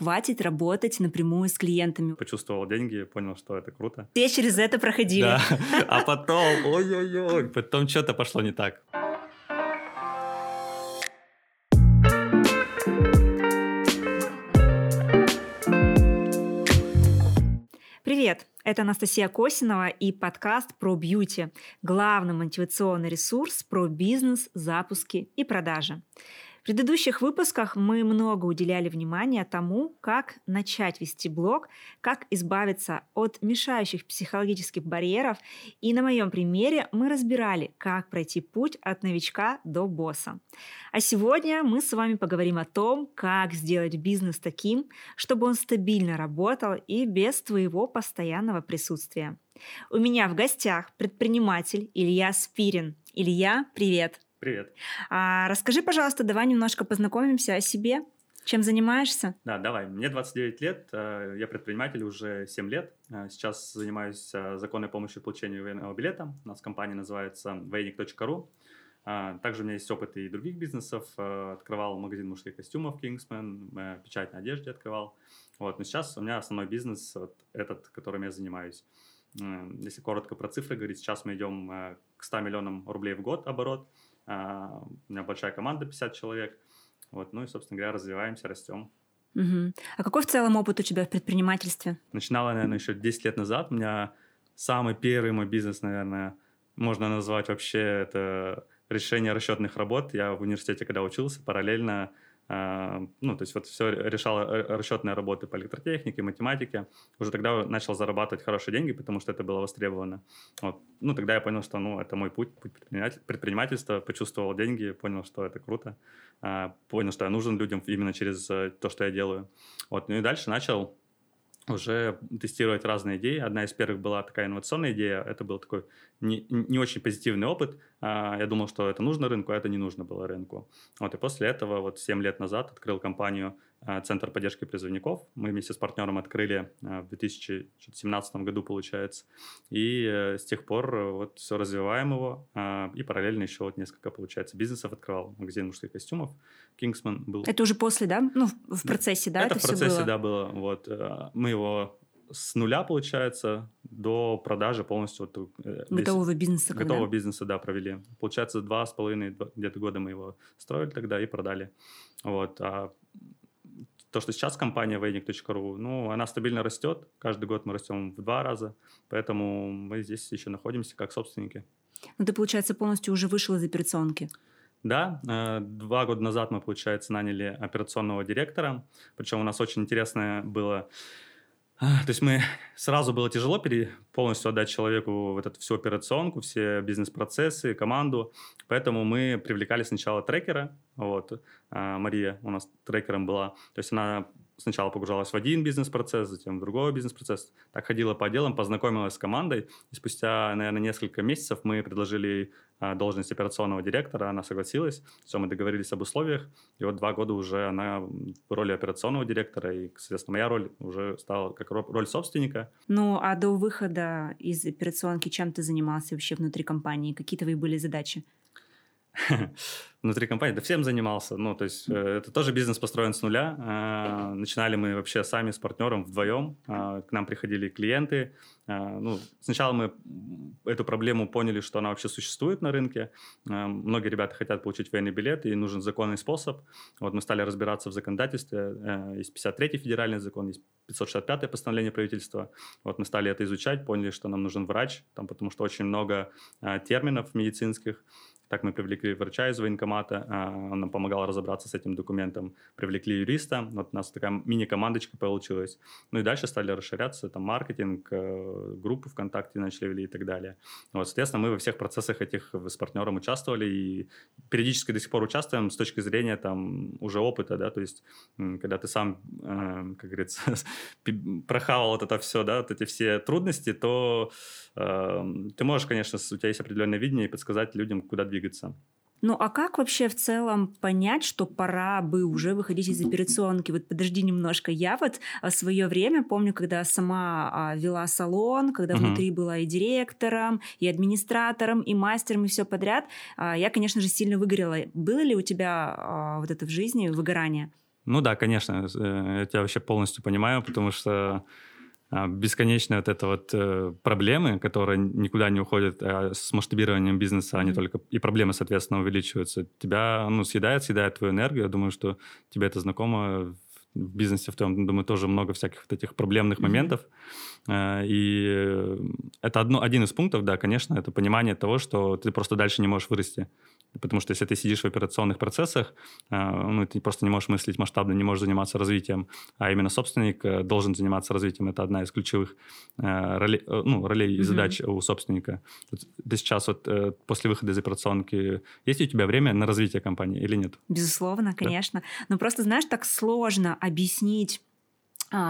Хватит работать напрямую с клиентами. Почувствовал деньги, понял, что это круто. Все через это проходили. Да. А потом, ой-ой-ой, потом что-то пошло не так. Привет, это Анастасия Косинова и подкаст про бьюти. Главный мотивационный ресурс про бизнес, запуски и продажи. В предыдущих выпусках мы много уделяли внимания тому, как начать вести блог, как избавиться от мешающих психологических барьеров, и на моем примере мы разбирали, как пройти путь от новичка до босса. А сегодня мы с вами поговорим о том, как сделать бизнес таким, чтобы он стабильно работал и без твоего постоянного присутствия. У меня в гостях предприниматель Илья Спирин. Илья, привет! Привет. Расскажи, пожалуйста, давай немножко познакомимся о себе. Чем занимаешься? Да, давай. Мне 29 лет, я предприниматель уже 7 лет. Сейчас занимаюсь законной помощью получения военного билета. У нас компания называется военник.ру. Также у меня есть опыт и других бизнесов. Открывал магазин мужских костюмов Kingsman, печать на одежде открывал. Вот. Но сейчас у меня основной бизнес, вот этот, которым я занимаюсь. Если коротко про цифры говорить, сейчас мы идем к 100 миллионам рублей в год оборот. У меня большая команда, 50 человек. Вот, ну и, собственно говоря, развиваемся, растем. Угу. А какой в целом опыт у тебя в предпринимательстве? Начинала, наверное, еще 10 лет назад. У меня самый первый мой бизнес, наверное, можно назвать вообще, это решение расчетных работ. Я в университете, когда учился, параллельно, то есть вот все решал расчетные работы по электротехнике, математике. Уже тогда начал зарабатывать хорошие деньги, потому что это было востребовано. Вот. Ну, тогда я понял, что это мой путь предпринимательства. Почувствовал деньги, понял, что это круто. Понял, что я нужен людям именно через то, что я делаю. Вот. Ну и дальше начал уже тестировать разные идеи. Одна из первых была такая инновационная идея. Это был такой не очень позитивный опыт. Я думал, что это нужно рынку, а это не нужно было рынку. Вот, и после этого, 7 лет назад, открыл компанию «Центр поддержки призывников». Мы вместе с партнером открыли в 2017 году, получается. И с тех пор все развиваем его. И параллельно еще несколько, получается, бизнесов открывал. Магазин мужских костюмов «Kingsman» был. Это уже после, да? В процессе, да? Это в процессе, все было? Да, было. Вот. Мы его с нуля, получается, до продажи полностью. Готового бизнеса. Готового бизнеса, да, провели. Получается, 2,5 где-то года мы его строили тогда и продали. Вот. А то, что сейчас компания военник.ру, она стабильно растет. Каждый год мы растем в 2 раза. Поэтому мы здесь еще находимся как собственники. Ты, получается, полностью уже вышел из операционки. Да, 2 года назад мы, получается, наняли операционного директора. Причем у нас очень интересное было. То есть сразу было тяжело полностью отдать человеку всю операционку, все бизнес-процессы, команду. Поэтому мы привлекали сначала трекера. Мария у нас трекером была. То есть она сначала погружалась в один бизнес-процесс, затем в другой бизнес-процесс. Так ходила по отделам, познакомилась с командой. И спустя, наверное, несколько месяцев мы предложили должность операционного директора. Она согласилась. Все, мы договорились об условиях. И 2 года уже она в роли операционного директора. И, соответственно, моя роль уже стала как роль собственника. А до выхода из операционки чем ты занимался вообще внутри компании? Какие твои были задачи? Внутри компании, да, всем занимался. То есть это тоже бизнес построен с нуля. Начинали мы вообще сами с партнером вдвоем. К нам приходили клиенты. Сначала мы эту проблему поняли, что она вообще существует на рынке. Многие ребята хотят получить военный билет, и нужен законный способ. Мы стали разбираться в законодательстве. Есть 53-й федеральный закон, есть 565-е постановление правительства. Мы стали это изучать, поняли, что нам нужен врач, потому что очень много терминов медицинских. Так мы привлекли врача из военкомата, он нам помогал разобраться с этим документом. Привлекли юриста, у нас такая мини-командочка получилась. И дальше стали расширяться, маркетинг, группы ВКонтакте начали вели и так далее. Соответственно, мы во всех процессах этих с партнером участвовали и периодически до сих пор участвуем с точки зрения уже опыта, да, то есть когда ты сам, как говорится, прохавал это все, да, эти все трудности, то ты можешь, конечно, у тебя есть определенное видение и подсказать людям, куда двигаться. А как вообще в целом понять, что пора бы уже выходить из операционки? Подожди немножко. Я в свое время помню, когда сама вела салон, когда внутри была и директором, и администратором, и мастером, и все подряд, я, конечно же, сильно выгорела. Было ли у тебя это в жизни, выгорание? Ну да, конечно, я тебя вообще полностью понимаю, потому что бесконечные вот это вот проблемы, которые никуда не уходят, а с масштабированием бизнеса они только... И проблемы, соответственно, увеличиваются. Тебя, ну, съедает твою энергию. Я думаю, что тебе это знакомо в бизнесе в твоем. Думаю, тоже много всяких вот этих проблемных моментов. И это один из пунктов, да, конечно, это понимание того, что ты просто дальше не можешь вырасти. Потому что если ты сидишь в операционных процессах, ну, ты просто не можешь мыслить масштабно, не можешь заниматься развитием, а именно собственник должен заниматься развитием. Это одна из ключевых ролей и задач у собственника. Ты сейчас вот после выхода из операционки, есть у тебя время на развитие компании или нет? Безусловно, конечно. Да. Но просто, знаешь, так сложно объяснить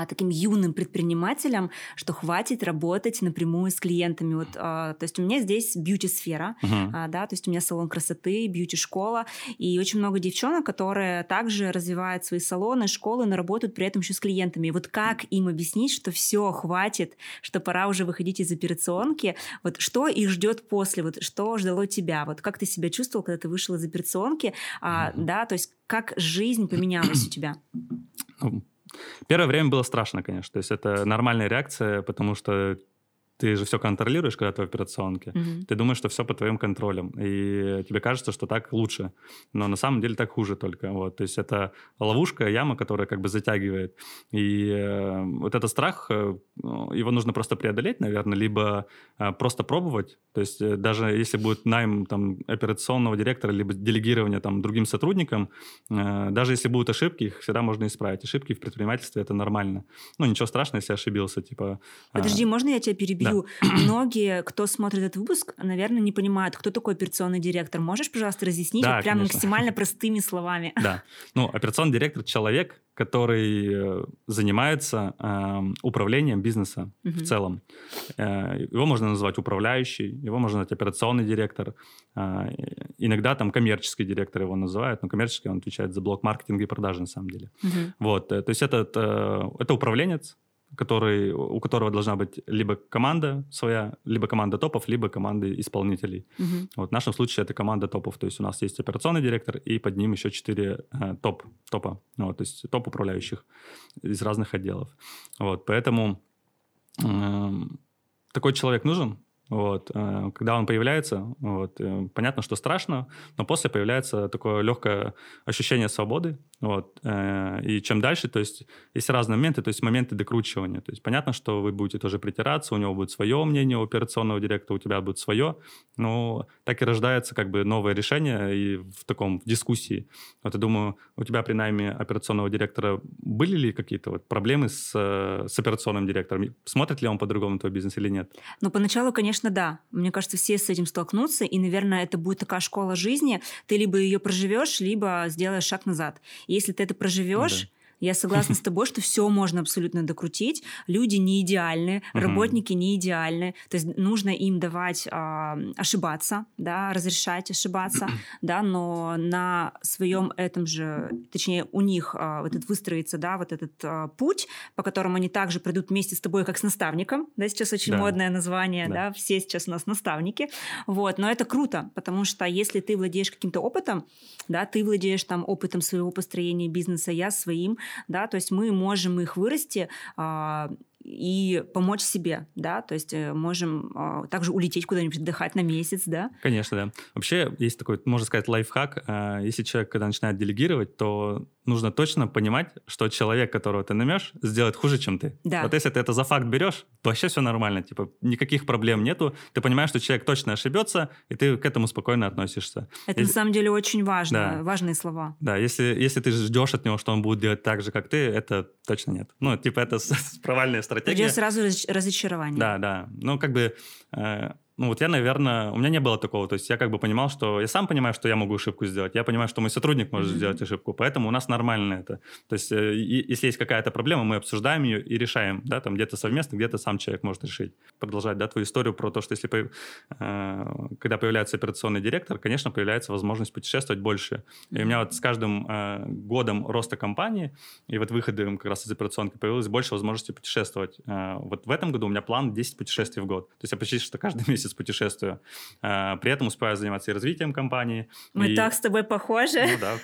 таким юным предпринимателям, что хватит работать напрямую с клиентами. Вот, то есть у меня здесь бьюти-сфера, да, то есть у меня салон красоты, бьюти-школа, и очень много девчонок, которые также развивают свои салоны, школы, но работают при этом еще с клиентами. И вот как им объяснить, что все, хватит, что пора уже выходить из операционки, вот что их ждет после, вот что ждало тебя, вот как ты себя чувствовал, когда ты вышел из операционки, да, то есть как жизнь поменялась у тебя? Первое время было страшно, конечно. То есть это нормальная реакция, потому что ты же все контролируешь, когда ты в операционке. Ты думаешь, что все под твоим контролем. И тебе кажется, что так лучше. Но на самом деле так хуже только. Вот. То есть это ловушка, яма, которая как бы затягивает. И вот этот страх, его нужно просто преодолеть, наверное, либо просто пробовать. То есть даже если будет найм там, операционного директора, либо делегирование там, другим сотрудникам, даже если будут ошибки, их всегда можно исправить. Ошибки в предпринимательстве – это нормально. Ну, ничего страшного, если ошибился. Типа, подожди, можно я тебя перебью? Многие, кто смотрит этот выпуск, наверное, не понимают, кто такой операционный директор. Можешь, пожалуйста, разъяснить да, вот прям конечно. Максимально простыми словами? Да. Ну, операционный директор – человек, который занимается управлением бизнеса в целом. Его можно назвать управляющий, его можно назвать операционный директор. Иногда там коммерческий директор его называют, но коммерческий он отвечает за блок маркетинга и продажи на самом деле. Вот. То есть это управленец, у которого должна быть либо команда своя, либо команда топов, либо команда исполнителей. Вот в нашем случае это команда топов. То есть у нас есть операционный директор, и под ним еще 4 топа. Вот, то есть топ-управляющих из разных отделов. Вот, поэтому такой человек нужен. Вот, когда он появляется, вот, понятно, что страшно, но после появляется такое легкое ощущение свободы. Вот, и чем дальше, то есть разные моменты, то есть моменты докручивания. То есть понятно, что вы будете тоже притираться, у него будет свое мнение, у операционного директора, у тебя будет свое. Но так и рождается как бы новое решение и в дискуссии. Вот я думаю, у тебя при найме операционного директора были ли какие-то вот проблемы с операционным директором? Смотрит ли он по-другому твой бизнес или нет? Ну, поначалу, конечно, да. Мне кажется, все с этим столкнутся, и, наверное, это будет такая школа жизни. Ты либо ее проживешь, либо сделаешь шаг назад. И если ты это проживешь, я согласна с тобой, что все можно абсолютно докрутить. Люди не идеальны, работники не идеальны. То есть нужно им давать ошибаться, да, разрешать ошибаться, да, но на своем этом же, точнее, у них выстроится, да, вот этот путь, по которому они также придут вместе с тобой, как с наставником. Да, сейчас очень модное название, да, все сейчас у нас наставники. Вот, но это круто, потому что если ты владеешь каким-то опытом, да, ты владеешь там опытом своего построения бизнеса, я своим. Да, то есть мы можем их вырасти и помочь себе, да, то есть можем также улететь куда-нибудь отдыхать на месяц, да. Конечно, да. Вообще есть такой, можно сказать, лайфхак. Если человек, когда начинает делегировать, то нужно точно понимать, что человек, которого ты наймешь, сделает хуже, чем ты. Да. Вот если ты это за факт берешь, то вообще все нормально, типа никаких проблем нету. Ты понимаешь, что человек точно ошибется, и ты к этому спокойно относишься. Это на самом деле очень важно, важные слова. Да, если ты ждешь от него, что он будет делать так же, как ты, это точно нет. Ну, типа это провальная стратегия. Идет сразу разочарование. Да, да. Ну, как бы... Ну, вот я, наверное, у меня не было такого. То есть я как бы понимал, что я сам понимаю, что я могу ошибку сделать. Я понимаю, что мой сотрудник может сделать ошибку. Поэтому у нас нормально это. То есть если есть какая-то проблема, мы обсуждаем ее и решаем. Да, там где-то совместно, где-то сам человек может решить. Продолжать, да, твою историю про то, что если когда появляется операционный директор, конечно, появляется возможность путешествовать больше. И у меня вот с каждым годом роста компании и вот выходом как раз из операционки появилось больше возможностей путешествовать. Вот в этом году у меня план 10 путешествий в год. То есть я почти что каждый месяц месяц путешествую. При этом успеваю заниматься и развитием компании. Мы и... так с тобой похожи. Ну, да.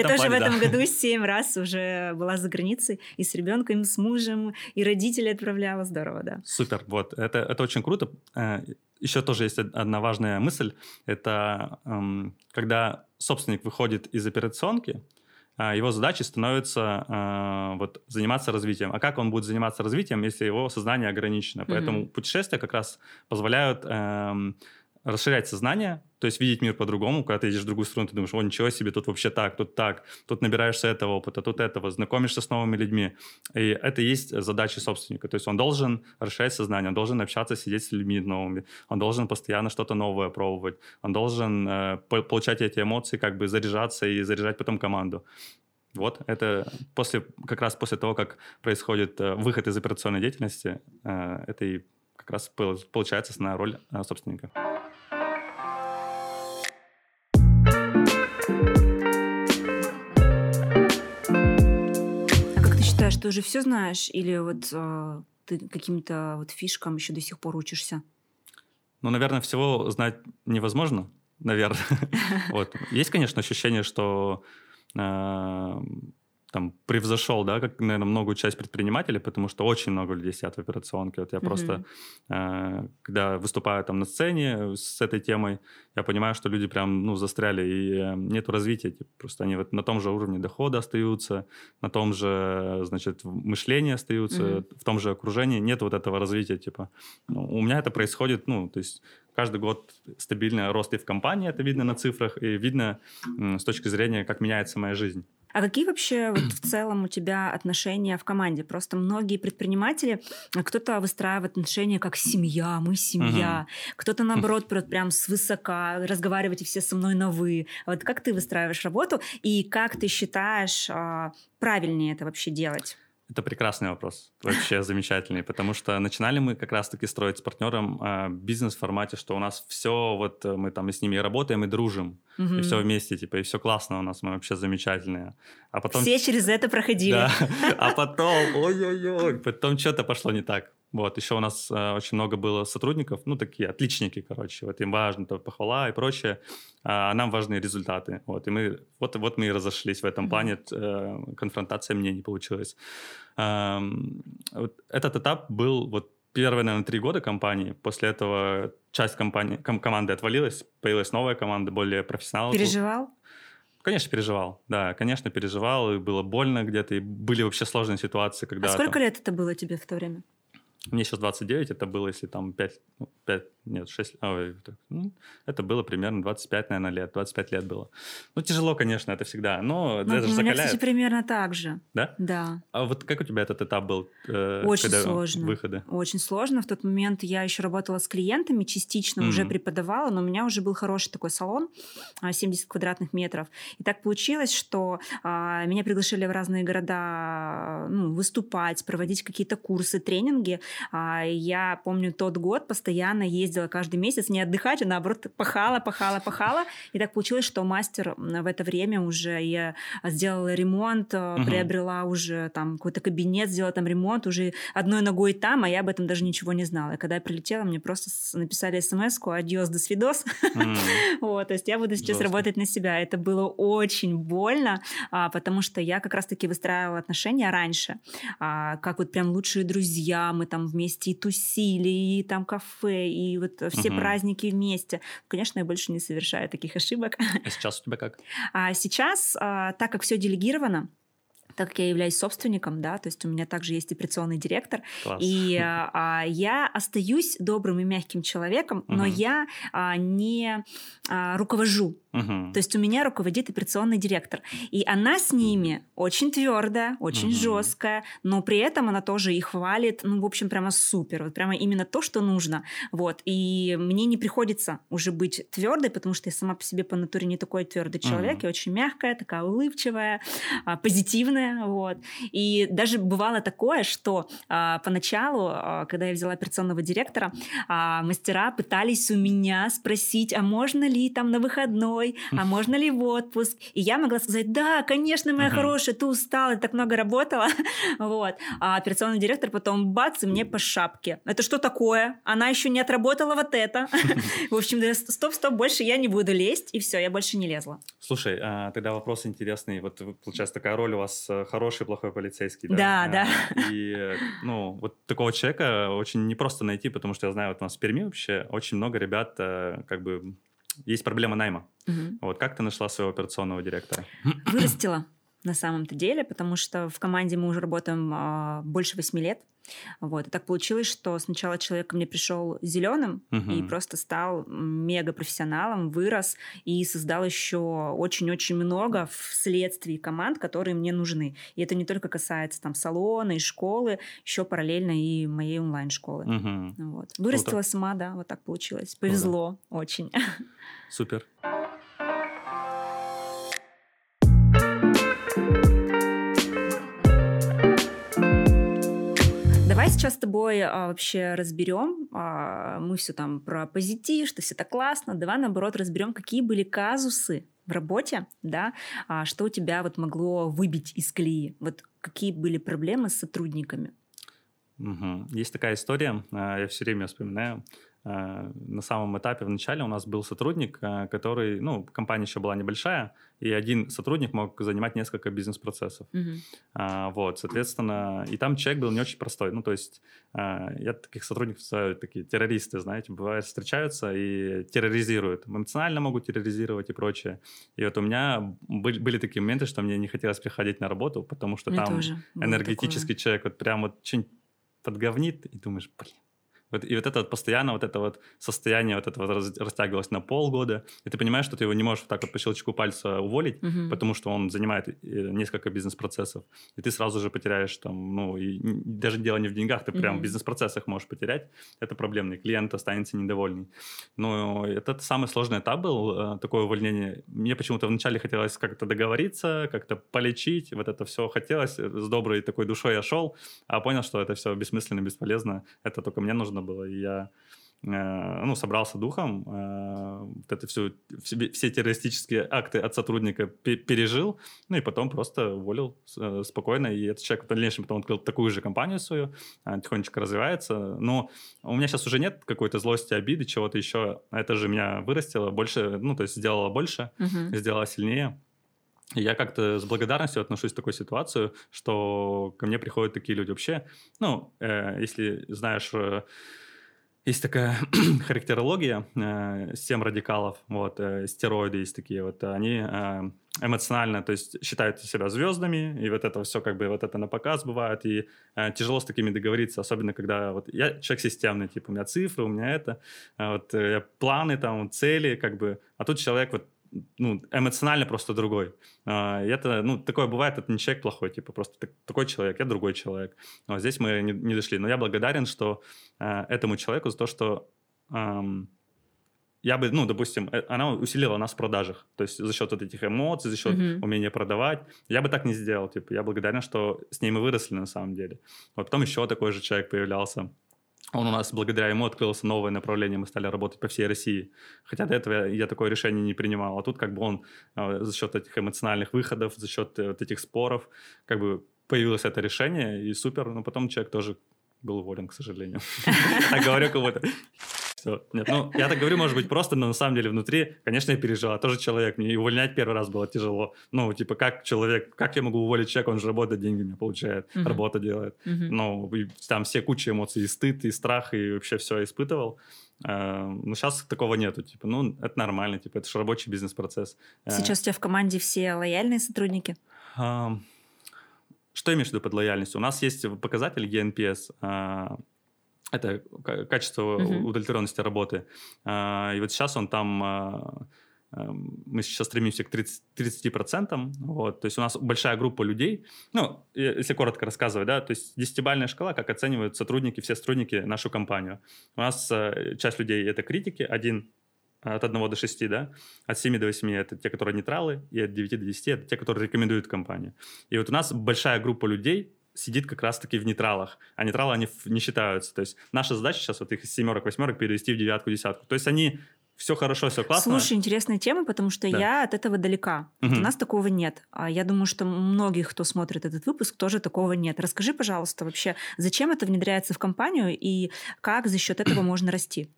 Я тоже в этом году 7 раз уже была за границей. И с ребенком, и с мужем, и родителей отправляла. Здорово, да. Супер. Вот. Это очень круто. Еще тоже есть одна важная мысль. Это когда собственник выходит из операционки, его задачей становится заниматься развитием. А как он будет заниматься развитием, если его сознание ограничено? Поэтому путешествия как раз позволяют расширять сознание, то есть видеть мир по-другому. Когда ты едешь в другую сторону, ты думаешь, о, ничего себе, тут вообще так, тут набираешься этого опыта, тут этого, знакомишься с новыми людьми. И это и есть задача собственника. То есть он должен расширять сознание, он должен общаться, сидеть с людьми новыми, он должен постоянно что-то новое пробовать, он должен получать эти эмоции, как бы заряжаться и заряжать потом команду. Вот, это как раз после того, как происходит выход из операционной деятельности, это и как раз получается основная роль собственника. Ты уже все знаешь, или ты каким-то фишкам еще до сих пор учишься? Ну, наверное, всего знать невозможно, наверное. Вот. Есть, конечно, ощущение, что превзошел, да, как, наверное, многую часть предпринимателей, потому что очень много людей сидят в операционке. Вот я просто, когда выступаю там на сцене с этой темой, я понимаю, что люди прям, застряли, и нету развития. Просто они вот на том же уровне дохода остаются, на том же, мышлении остаются, в том же окружении. Нет вот этого развития, У меня это происходит, каждый год стабильный рост и в компании, это видно на цифрах, и видно с точки зрения, как меняется моя жизнь. А какие вообще в целом у тебя отношения в команде? Просто многие предприниматели, кто-то выстраивает отношения как семья, мы семья, кто-то наоборот прям свысока, разговаривайте все со мной на вы. Вот как ты выстраиваешь работу и как ты считаешь правильнее это вообще делать? Это прекрасный вопрос, вообще замечательный, потому что начинали мы как раз-таки строить с партнером бизнес в формате, что у нас все, мы там и с ними и работаем, и дружим, и все вместе, и все классно у нас, мы вообще замечательные. А потом... Все через это проходили. Да. А потом, ой-ой-ой, потом что-то пошло не так. Вот, еще у нас очень много было сотрудников, такие отличники, вот им важна похвала и прочее, а нам важны результаты, вот, и мы и разошлись в этом плане, конфронтация мне не получилась. Этот этап был, первые, наверное, 3 года компании, после этого часть команды отвалилась, появилась новая команда, более профессионалов. Переживал? Конечно, переживал, да, конечно, переживал, и было больно где-то, и были вообще сложные ситуации, когда... А сколько лет это было тебе в то время? Мне сейчас 29, это было, если там 6, это было примерно 25, наверное, лет, 25 лет было. Тяжело, конечно, это всегда, но это же закаляет. У меня, кстати, примерно так же. Да? Да. А как у тебя этот этап был? Очень сложно. Выхода? Очень сложно. В тот момент я еще работала с клиентами, частично уже преподавала, но у меня уже был хороший такой салон, 70 квадратных метров. И так получилось, что меня приглашали в разные города выступать, проводить какие-то курсы, тренинги. Я помню тот год постоянно ездила каждый месяц не отдыхать, а наоборот пахала. И так получилось, что мастер в это время уже я сделала ремонт, приобрела уже там какой-то кабинет, сделала там ремонт, уже одной ногой там, а я об этом даже ничего не знала. И когда я прилетела, мне просто написали смс-ку «Адьос, до свидос». То есть я буду сейчас работать на себя. Это было очень больно, потому что я как раз-таки выстраивала отношения раньше, как прям лучшие друзья, мы там вместе и тусили, и там кафе, и все праздники вместе. Конечно, я больше не совершаю таких ошибок. А сейчас у тебя как? Сейчас, так как все делегировано, так как я являюсь собственником, да, то есть у меня также есть операционный директор. Класс. И я остаюсь добрым и мягким человеком, но я не руковожу. То есть у меня руководит операционный директор. И она с ними очень твердая, очень жесткая, но при этом она тоже их хвалит, в общем, прямо супер, прямо именно то, что нужно. Вот. И мне не приходится уже быть твердой, потому что я сама по себе по натуре не такой твердый человек, я очень мягкая, такая улыбчивая, позитивная. далее, вот. И даже бывало такое, что поначалу, когда я взяла операционного директора, мастера пытались у меня спросить, а можно ли там на выходной, а можно ли в отпуск. И я могла сказать, да, конечно, моя хорошая, ты устала, ты так много работала. Вот. А операционный директор потом бац, и мне по шапке. Это что такое? Она еще не отработала вот это. В общем, стоп, больше я не буду лезть, и все, я больше не лезла. Слушай, тогда вопрос интересный. Вот, получается, такая роль у вас хороший, плохой полицейский. Да. И, вот такого человека очень непросто найти, потому что я знаю, вот у нас в Перми вообще очень много ребят, есть проблема найма. Угу. Вот, как ты нашла своего операционного директора? Вырастила. На самом-то деле, потому что в команде мы уже работаем больше 8 лет. Вот. И так получилось, что сначала человек ко мне пришел зеленым и просто стал мега-профессионалом, вырос и создал еще очень-очень много вследствии команд, которые мне нужны. И это не только касается там салона и школы, еще параллельно и моей онлайн-школы. Вот. Вырастила сама, да, вот так получилось. Повезло очень. Супер. Давай сейчас с тобой вообще разберем, мы все там про позитив, что все так классно, давай наоборот разберем, какие были казусы в работе, да, что у тебя вот могло выбить из колеи, вот какие были проблемы с сотрудниками. Есть такая история, я все время вспоминаю. На самом этапе в начале у нас был сотрудник, который, компания еще была небольшая, и один сотрудник мог занимать несколько бизнес-процессов. Вот, соответственно, и там человек был не очень простой. Ну, то есть я таких сотрудников называю, такие террористы, знаете, бывает, встречаются и терроризируют. Эмоционально могут терроризировать и прочее. И вот у меня были такие моменты, что мне не хотелось приходить на работу, потому что мне там энергетический человек прям что-нибудь подговнит, и думаешь, и это постоянно состояние растягивалось на полгода. И ты понимаешь, что ты его не можешь по щелчку пальца уволить, потому что он занимает несколько бизнес-процессов. И ты сразу же потеряешь и даже дело не в деньгах, ты прям в бизнес-процессах можешь потерять. Это проблемный клиент, останется недовольный. Но это самый сложный этап был, такое увольнение. Мне почему-то вначале хотелось как-то договориться, как-то полечить. Вот это все хотелось. С доброй такой душой я шел, а понял, что это все бессмысленно, бесполезно. Это только мне нужно было, и я собрался духом, все террористические акты от сотрудника пережил, и потом просто уволил спокойно, и этот человек в дальнейшем потом открыл такую же компанию свою, тихонечко развивается, но у меня сейчас уже нет какой-то злости, обиды, чего-то еще, это же меня вырастило больше, сделало больше, сделало сильнее. Я как-то с благодарностью отношусь к такой ситуации, что ко мне приходят такие люди вообще. Если знаешь, есть такая характерология систем радикалов, стероиды есть такие, они эмоционально, то есть считают себя звездами, и это все напоказ бывает, и тяжело с такими договориться, особенно когда я человек системный, у меня цифры, у меня планы, цели, а тут человек эмоционально просто другой. Это, такое бывает, это не человек плохой, просто такой человек, я другой человек. Но здесь мы не дошли. Но я благодарен, что этому человеку за то, что я бы, допустим, она усилила нас в продажах. То есть за счет этих эмоций, за счет умения продавать. Я бы так не сделал. Я благодарен, что с ней мы выросли на самом деле. Потом еще такой же человек появлялся. Он у нас, благодаря ему, открылось новое направление, мы стали работать по всей России. Хотя до этого я такое решение не принимал. А тут он за счет этих эмоциональных выходов, за счет этих споров, появилось это решение, и супер. Но потом человек тоже был уволен, к сожалению. Так говорю кого-то. Нет, я так говорю, может быть, просто, но на самом деле внутри, конечно, я переживал. Тоже человек, мне увольнять первый раз было тяжело. Как я могу уволить человека, он же работает, деньги мне получает, работу делает. Там все куча эмоций, и стыд, и страх, и вообще все испытывал. Но сейчас такого нету, это нормально, это же рабочий бизнес-процесс. Сейчас у тебя в команде все лояльные сотрудники? Что имеешь в виду под лояльностью? У нас есть показатель ЕНПС, это качество удовлетворенности работы. И сейчас он там... Мы сейчас стремимся к 30%. То есть у нас большая группа людей. Если коротко рассказывать, то есть 10-бальная шкала, как оценивают все сотрудники нашу компанию. У нас часть людей — это критики, 1 От 1 до 6, да? От 7 до 8 – это те, которые нейтралы, и от 9 до 10 – это те, которые рекомендуют компанию. И вот у нас большая группа людей сидит как раз-таки в нейтралах, а нейтралы, они не считаются. То есть наша задача сейчас вот их из 7-8 перевести в 9-10. То есть они… Все хорошо, все классно. Слушай, интересная тема, потому что я от этого далека. Угу. Вот у нас такого нет. Я думаю, что многих, кто смотрит этот выпуск, тоже такого нет. Расскажи, пожалуйста, вообще, зачем это внедряется в компанию и как за счет этого можно расти?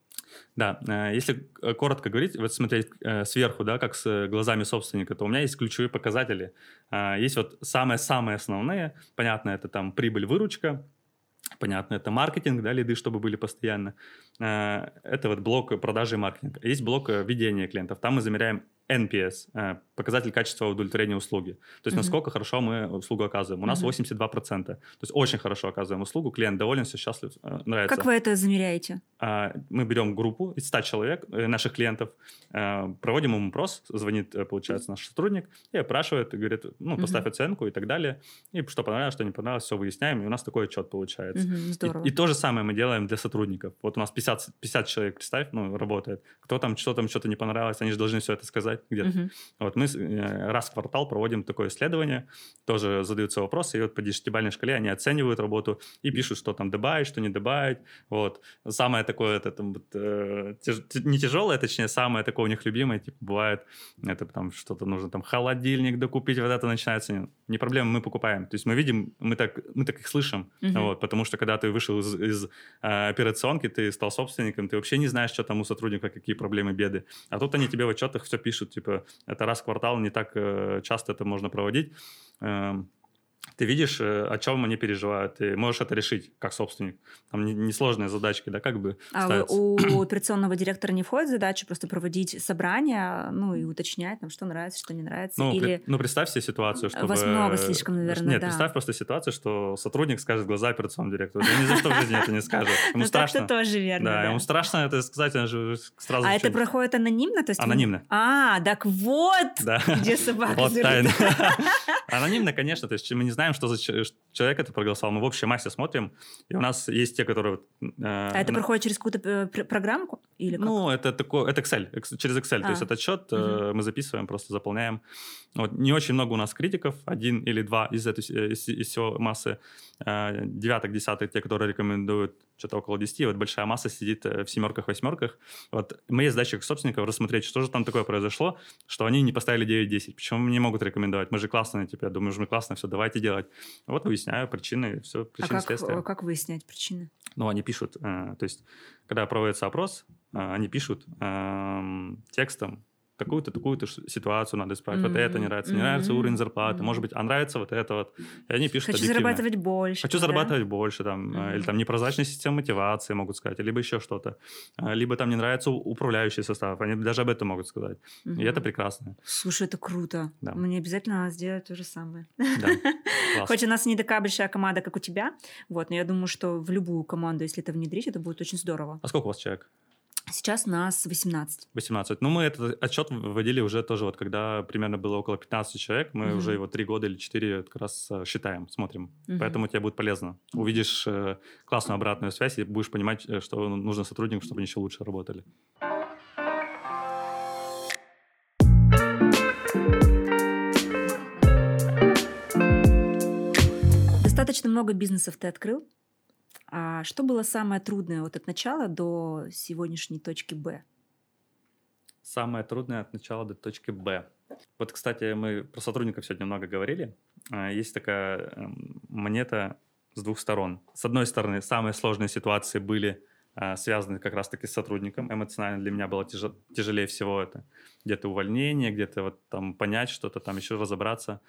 Да, если коротко говорить, вот смотреть сверху, да, как с глазами собственника, то у меня есть ключевые показатели. Есть вот самые-самые основные. Понятно, это там прибыль, выручка. Понятно, это маркетинг, да, лиды, чтобы были постоянно. Это вот блок продажи и маркетинга. Есть блок ведения клиентов. Там мы замеряем NPS, показатель качества удовлетворения услуги. То есть насколько хорошо мы услугу оказываем. У нас 82%. То есть очень хорошо оказываем услугу. Клиент доволен, все счастлив, нравится. Как вы это замеряете? Мы берем группу из 100 человек, наших клиентов, проводим им опрос, звонит, получается, наш сотрудник и опрашивает, и говорит, ну, поставь оценку и так далее. И что понравилось, что не понравилось, все выясняем. И у нас такой отчет получается. И то же самое мы делаем для сотрудников. Вот у нас 50 человек, представь, ну, работает. Кто там, что-то не понравилось, они же должны все это сказать. Где-то. Вот мы раз в квартал проводим такое исследование, тоже задаются вопросы, и вот по 10-балльной шкале они оценивают работу и пишут, что там добавить, что не добавить. Вот. Самое такое, это там, не тяжелое, точнее, самое такое у них любимое, типа, бывает, это там что-то нужно, там, холодильник докупить, вот это начинается. Не проблема, мы покупаем. То есть мы видим, мы так их слышим, вот, потому что когда ты вышел из операционки, ты стал собственником, ты вообще не знаешь, что там у сотрудника, какие проблемы, беды. А тут они тебе в отчетах все пишут, типа, это раз в квартал, не так часто это можно проводить. Ты видишь, о чем они переживают, ты можешь это решить как собственник. Там несложные задачки, да, как бы ставятся. У операционного директора не входит задача просто проводить собрания, ну, и уточнять, там, что нравится, что не нравится? Ну, или... представь себе ситуацию, чтобы... Вас много слишком, наверное, нет, да. Представь просто ситуацию, что сотрудник скажет в глаза операционному директору. Да ни за что в жизни это не скажет. Ему страшно. Это тоже верно, да. Ему страшно это сказать, он же сразу... А это проходит анонимно? Анонимно. А, так вот, где собака зарыта. Анонимно, конечно, то есть мы не знаем, что за человек это проголосовал. Мы в общей массе смотрим, и у нас есть те, которые... это проходит через какую-то программку? Или как? Ну, это такое, это Excel, через Excel. То есть этот счет мы записываем, просто заполняем. Вот. Не очень много у нас критиков, 1 или 2 из всего массы. 9-10, те, которые рекомендуют, что-то около 10. Вот большая масса сидит в 7-8. Вот моей задачей как собственников рассмотреть, что же там такое произошло, что они не поставили 9-10. Почему не могут рекомендовать? Мы же классные, типа, я думаю, мы классные, все, давайте делать. Вот выясняю причины, все, причины следствия. А как выяснять причины? Ну, они пишут, то есть, когда проводится опрос, они пишут текстом, такую-то ситуацию надо исправить. Вот это не нравится. Не нравится уровень зарплаты. Может быть, а нравится вот это вот. И они пишут объективно. Хочу зарабатывать больше. Там, или там непрозрачная система мотивации, могут сказать. Либо еще что-то. Либо там не нравится управляющий состав. Они даже об этом могут сказать. И это прекрасно. Слушай, это круто. Да. Мне обязательно надо сделать то же самое. Да. Хоть у нас не такая большая команда, как у тебя. Вот, но я думаю, что в любую команду, если это внедрить, это будет очень здорово. А сколько у вас человек? Сейчас нас 18. 18. Ну, мы этот отчет вводили уже тоже, вот когда примерно было около 15 человек, мы уже его 3 года или 4 как раз считаем, смотрим. Поэтому тебе будет полезно. Увидишь классную обратную связь и будешь понимать, что нужно сотрудникам, чтобы они еще лучше работали. Достаточно много бизнесов ты открыл. А что было самое трудное вот от начала до сегодняшней точки Б? Самое трудное от начала до точки Б. Вот, кстати, мы про сотрудников сегодня много говорили. Есть такая монета с двух сторон. С одной стороны, самые сложные ситуации были связаны как раз-таки с сотрудником. Эмоционально для меня было тяжелее всего это. Где-то увольнение, где-то вот там понять что-то, там еще разобраться.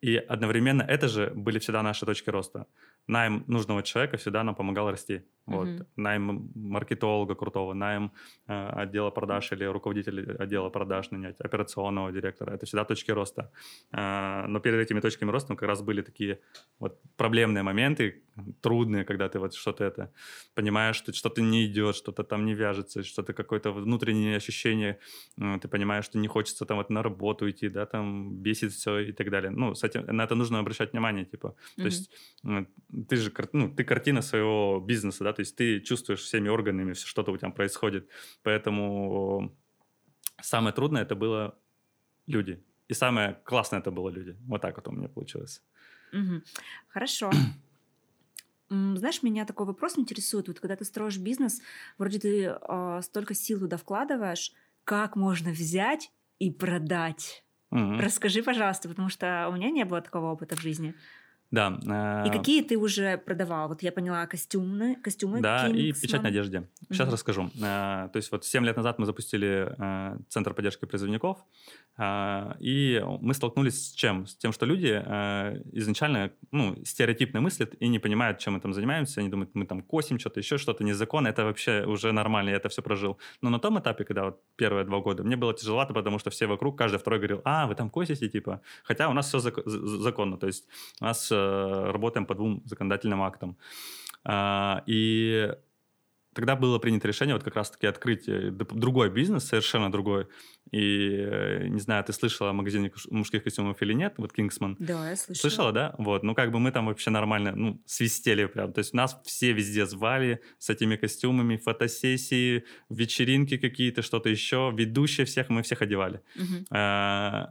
И одновременно это же были всегда наши точки роста. Найм нужного человека всегда нам помогал расти. Вот. Найм маркетолога крутого, найм отдела продаж или руководителя отдела продаж нанять, операционного директора. Это всегда точки роста. Но перед этими точками роста как раз были такие вот проблемные моменты, трудные, когда ты вот что-то это понимаешь, что что-то не идет, что-то там не вяжется, что-то какое-то внутреннее ощущение, ты понимаешь, что не хочется там вот на работу идти, да, там бесит все и так далее. Ну, с этим, на это нужно обращать внимание, типа. То есть ты же, ну, ты картина своего бизнеса, да, то есть ты чувствуешь всеми органами, все что-то у тебя происходит, поэтому Самое трудное это было люди. И самое классное это было люди. Вот так вот у меня получилось. Угу. Хорошо. Знаешь, меня такой вопрос интересует. Вот когда ты строишь бизнес, вроде ты столько сил туда вкладываешь, как можно взять и продать? Угу. Расскажи, пожалуйста, потому что у меня не было такого опыта в жизни. Да. И какие ты уже продавал? Вот я поняла, костюмы. Да, Kingsman. И печать на одежде. Сейчас расскажу. То есть вот 7 лет назад мы запустили Центр поддержки призывников, и мы столкнулись с чем? С тем, что люди изначально стереотипно мыслят и не понимают, чем мы там занимаемся. Они думают, мы там косим что-то, еще что-то незаконно. Это вообще уже нормально, я это все прожил. Но на том этапе, когда вот первые 2 года, мне было тяжеловато, потому что все вокруг, каждый второй говорил, вы там косите, типа. Хотя у нас все законно, то есть у нас работаем по 2 законодательным актам. И тогда было принято решение вот как раз-таки открыть другой бизнес, совершенно другой. И, не знаю, ты слышала о магазине мужских костюмов или нет, вот Kingsman. Да, я слышала. Слышала, да? Вот, мы там вообще нормально, свистели прям. То есть нас все везде звали с этими костюмами, фотосессии, вечеринки какие-то, что-то еще, ведущие всех, мы всех одевали. Угу.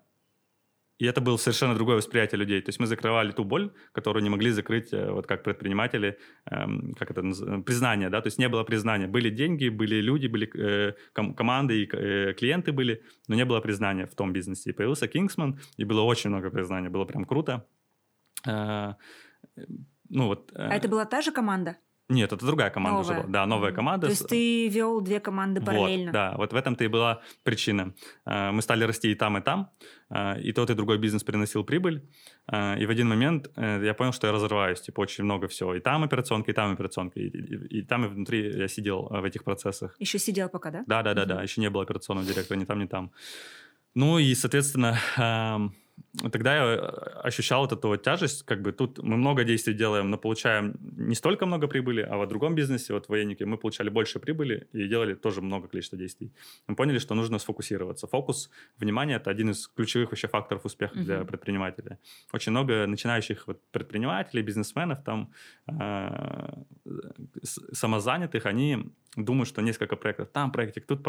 И это было совершенно другое восприятие людей. То есть мы закрывали ту боль, которую не могли закрыть, вот как предприниматели, признание, да, то есть не было признания. Были деньги, были люди, были команды и клиенты были, но не было признания в том бизнесе. И появился Kingsman, и было очень много признания, было прям круто. А это была та же команда? Нет, это другая команда уже была. Да, новая команда. То есть ты вел 2 команды параллельно. Вот, да, вот в этом-то и была причина. Мы стали расти и там, и там. И тот, и другой бизнес приносил прибыль. И в один момент я понял, что я разрываюсь. Типа очень много всего. И там операционка, и там операционка. И там, и внутри я сидел в этих процессах. Еще сидел пока, да? Да. Еще не было операционного директора ни там, ни там. И, соответственно... Тогда я ощущал вот эту вот тяжесть, тут мы много действий делаем, но получаем не столько много прибыли, а в другом бизнесе, вот в военнике, мы получали больше прибыли и делали тоже много количества действий. Мы поняли, что нужно сфокусироваться. Фокус, внимание – это один из ключевых вообще факторов успеха для предпринимателя. Очень много начинающих предпринимателей, бизнесменов, там, самозанятых, они думают, что несколько проектов. Там проектик, тут.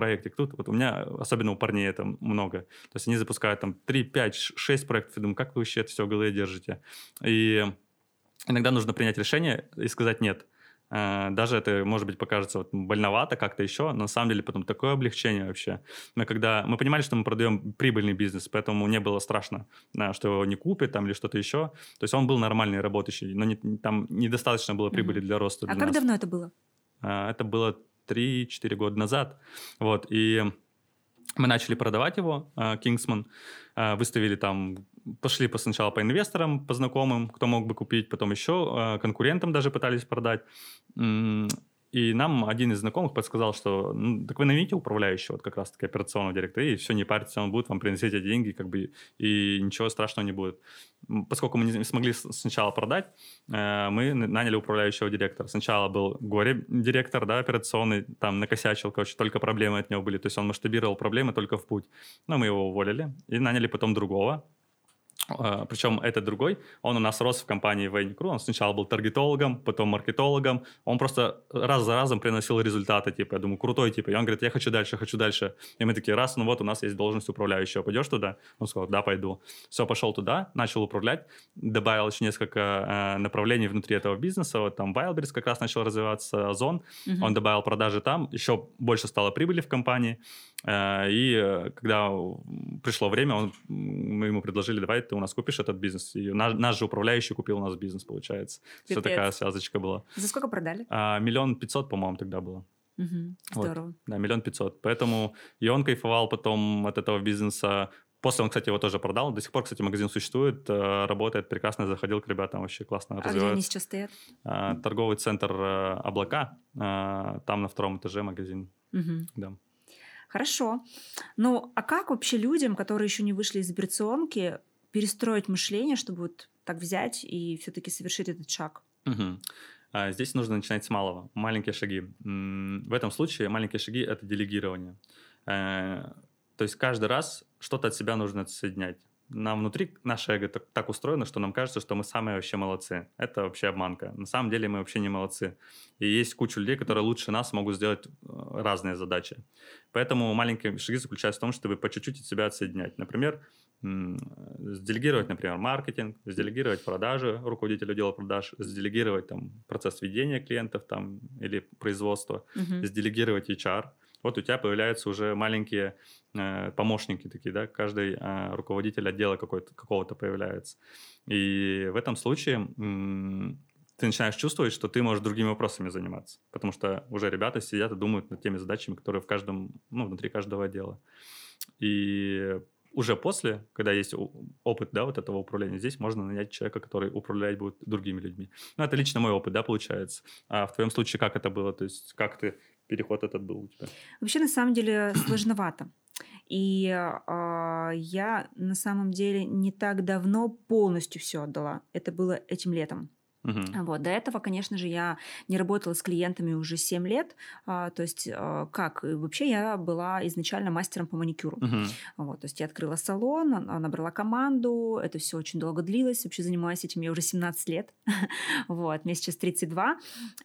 Вот у меня, особенно у парней, это много. То есть они запускают там 3, 5, 6 проектов. Я думаю, как вы вообще это все в голове держите? И иногда нужно принять решение и сказать «нет». Даже это, может быть, покажется больновато как-то еще, но на самом деле потом такое облегчение вообще. Мы понимали, что мы продаем прибыльный бизнес, поэтому не было страшно, что его не купят там, или что-то еще. То есть он был нормальный, работающий, но там недостаточно было прибыли для роста. А как давно это было? Это было 3-4 года назад. Вот, и мы начали продавать его, Kingsman, выставили там, пошли сначала по инвесторам, по знакомым, кто мог бы купить, потом еще конкурентам даже пытались продать. И нам один из знакомых подсказал, что так вы наймите управляющего, как раз-таки операционного директора, и все, не парьтесь, он будет вам приносить эти деньги, и ничего страшного не будет. Поскольку мы не смогли сначала продать, мы наняли управляющего директора. Сначала был горе-директор, да, операционный, там накосячил, только проблемы от него были, то есть он масштабировал проблемы только в путь. Но мы его уволили и наняли потом другого. Причем этот другой, он у нас рос в компании «Военник.ру», он сначала был таргетологом, потом маркетологом, он просто раз за разом приносил результаты, я думаю, крутой, и он говорит, я хочу дальше, и мы такие, раз, у нас есть должность управляющего, пойдешь туда? Он сказал, да, пойду. Все, пошел туда, начал управлять, добавил еще несколько направлений внутри этого бизнеса, там Wildberries как раз начал развиваться, Озон, он добавил продажи там, еще больше стало прибыли в компании, и когда пришло время, мы ему предложили, давай ты у нас купишь этот бизнес. И наш же управляющий купил у нас бизнес, получается. Все такая связочка была. За сколько продали? 1 500 000, по-моему, тогда было. Угу. Здорово. Вот. Да, 1 500 000. Поэтому и он кайфовал потом от этого бизнеса. После он, кстати, его тоже продал. До сих пор, кстати, магазин существует, работает прекрасно. Заходил к ребятам, вообще классно развивается. А где они сейчас стоят? Торговый центр «Облака». Там на 2 этаже магазин. Угу. Да. Хорошо. А как вообще людям, которые еще не вышли из операционки, перестроить мышление, чтобы так взять и все-таки совершить этот шаг? Угу. Здесь нужно начинать с малого. Маленькие шаги. В этом случае маленькие шаги – это делегирование. То есть каждый раз что-то от себя нужно отсоединять. нам внутри, наше эго так устроено, что нам кажется, что мы самые вообще молодцы. Это вообще обманка. На самом деле мы вообще не молодцы. И есть куча людей, которые лучше нас могут сделать разные задачи. Поэтому маленькие шаги заключаются в том, чтобы по чуть-чуть от себя отсоединять. Например, сделегировать, например, маркетинг, сделегировать продажи руководителю отдела продаж, сделегировать там, процесс ведения клиентов там, или производства, сделегировать HR. Вот у тебя появляются уже маленькие помощники такие, да, каждый руководитель отдела какого-то появляется. И в этом случае ты начинаешь чувствовать, что ты можешь другими вопросами заниматься, потому что уже ребята сидят и думают над теми задачами, которые в каждом, ну, внутри каждого отдела. И уже после, когда есть опыт, да, вот этого управления, здесь можно нанять человека, который управлять будет другими людьми. Ну, это лично мой опыт, да, получается. А в твоем случае как это было? То есть как ты переход этот был у тебя? Вообще, на самом деле, сложновато. И я, на самом деле, не так давно полностью все отдала. Это было этим летом. Вот. До этого, конечно же, я не работала с клиентами уже 7 лет. То есть, как вообще я была изначально мастером по маникюру. Вот. То есть я открыла салон, набрала команду. Это все очень долго длилось. Вообще занимаюсь этим я уже 17 лет. Вот. Мне сейчас 32.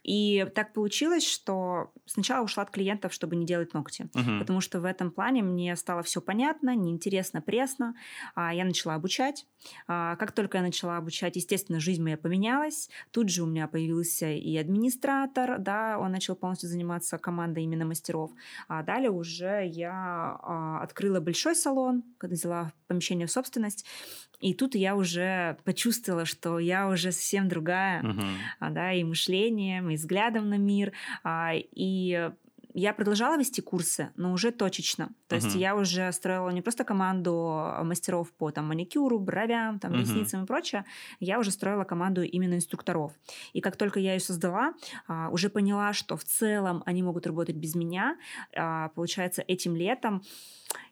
И так получилось, что сначала ушла от клиентов, чтобы не делать ногти. Потому что в этом плане мне стало все понятно, неинтересно, пресно. Я начала обучать. Как только я начала обучать, естественно, жизнь моя поменялась. Тут же у меня появился и администратор, да, он начал полностью заниматься командой именно мастеров. А далее уже я открыла большой салон, когда взяла помещение в собственность, и тут я уже почувствовала, что я уже совсем другая, да, и мышлением, и взглядом на мир, и я продолжала вести курсы, но уже точечно. То есть я уже строила не просто команду мастеров по там, маникюру, бровям, там, ресницам и прочее. Я уже строила команду именно инструкторов. И как только я ее создала, уже поняла, что в целом они могут работать без меня. Получается, этим летом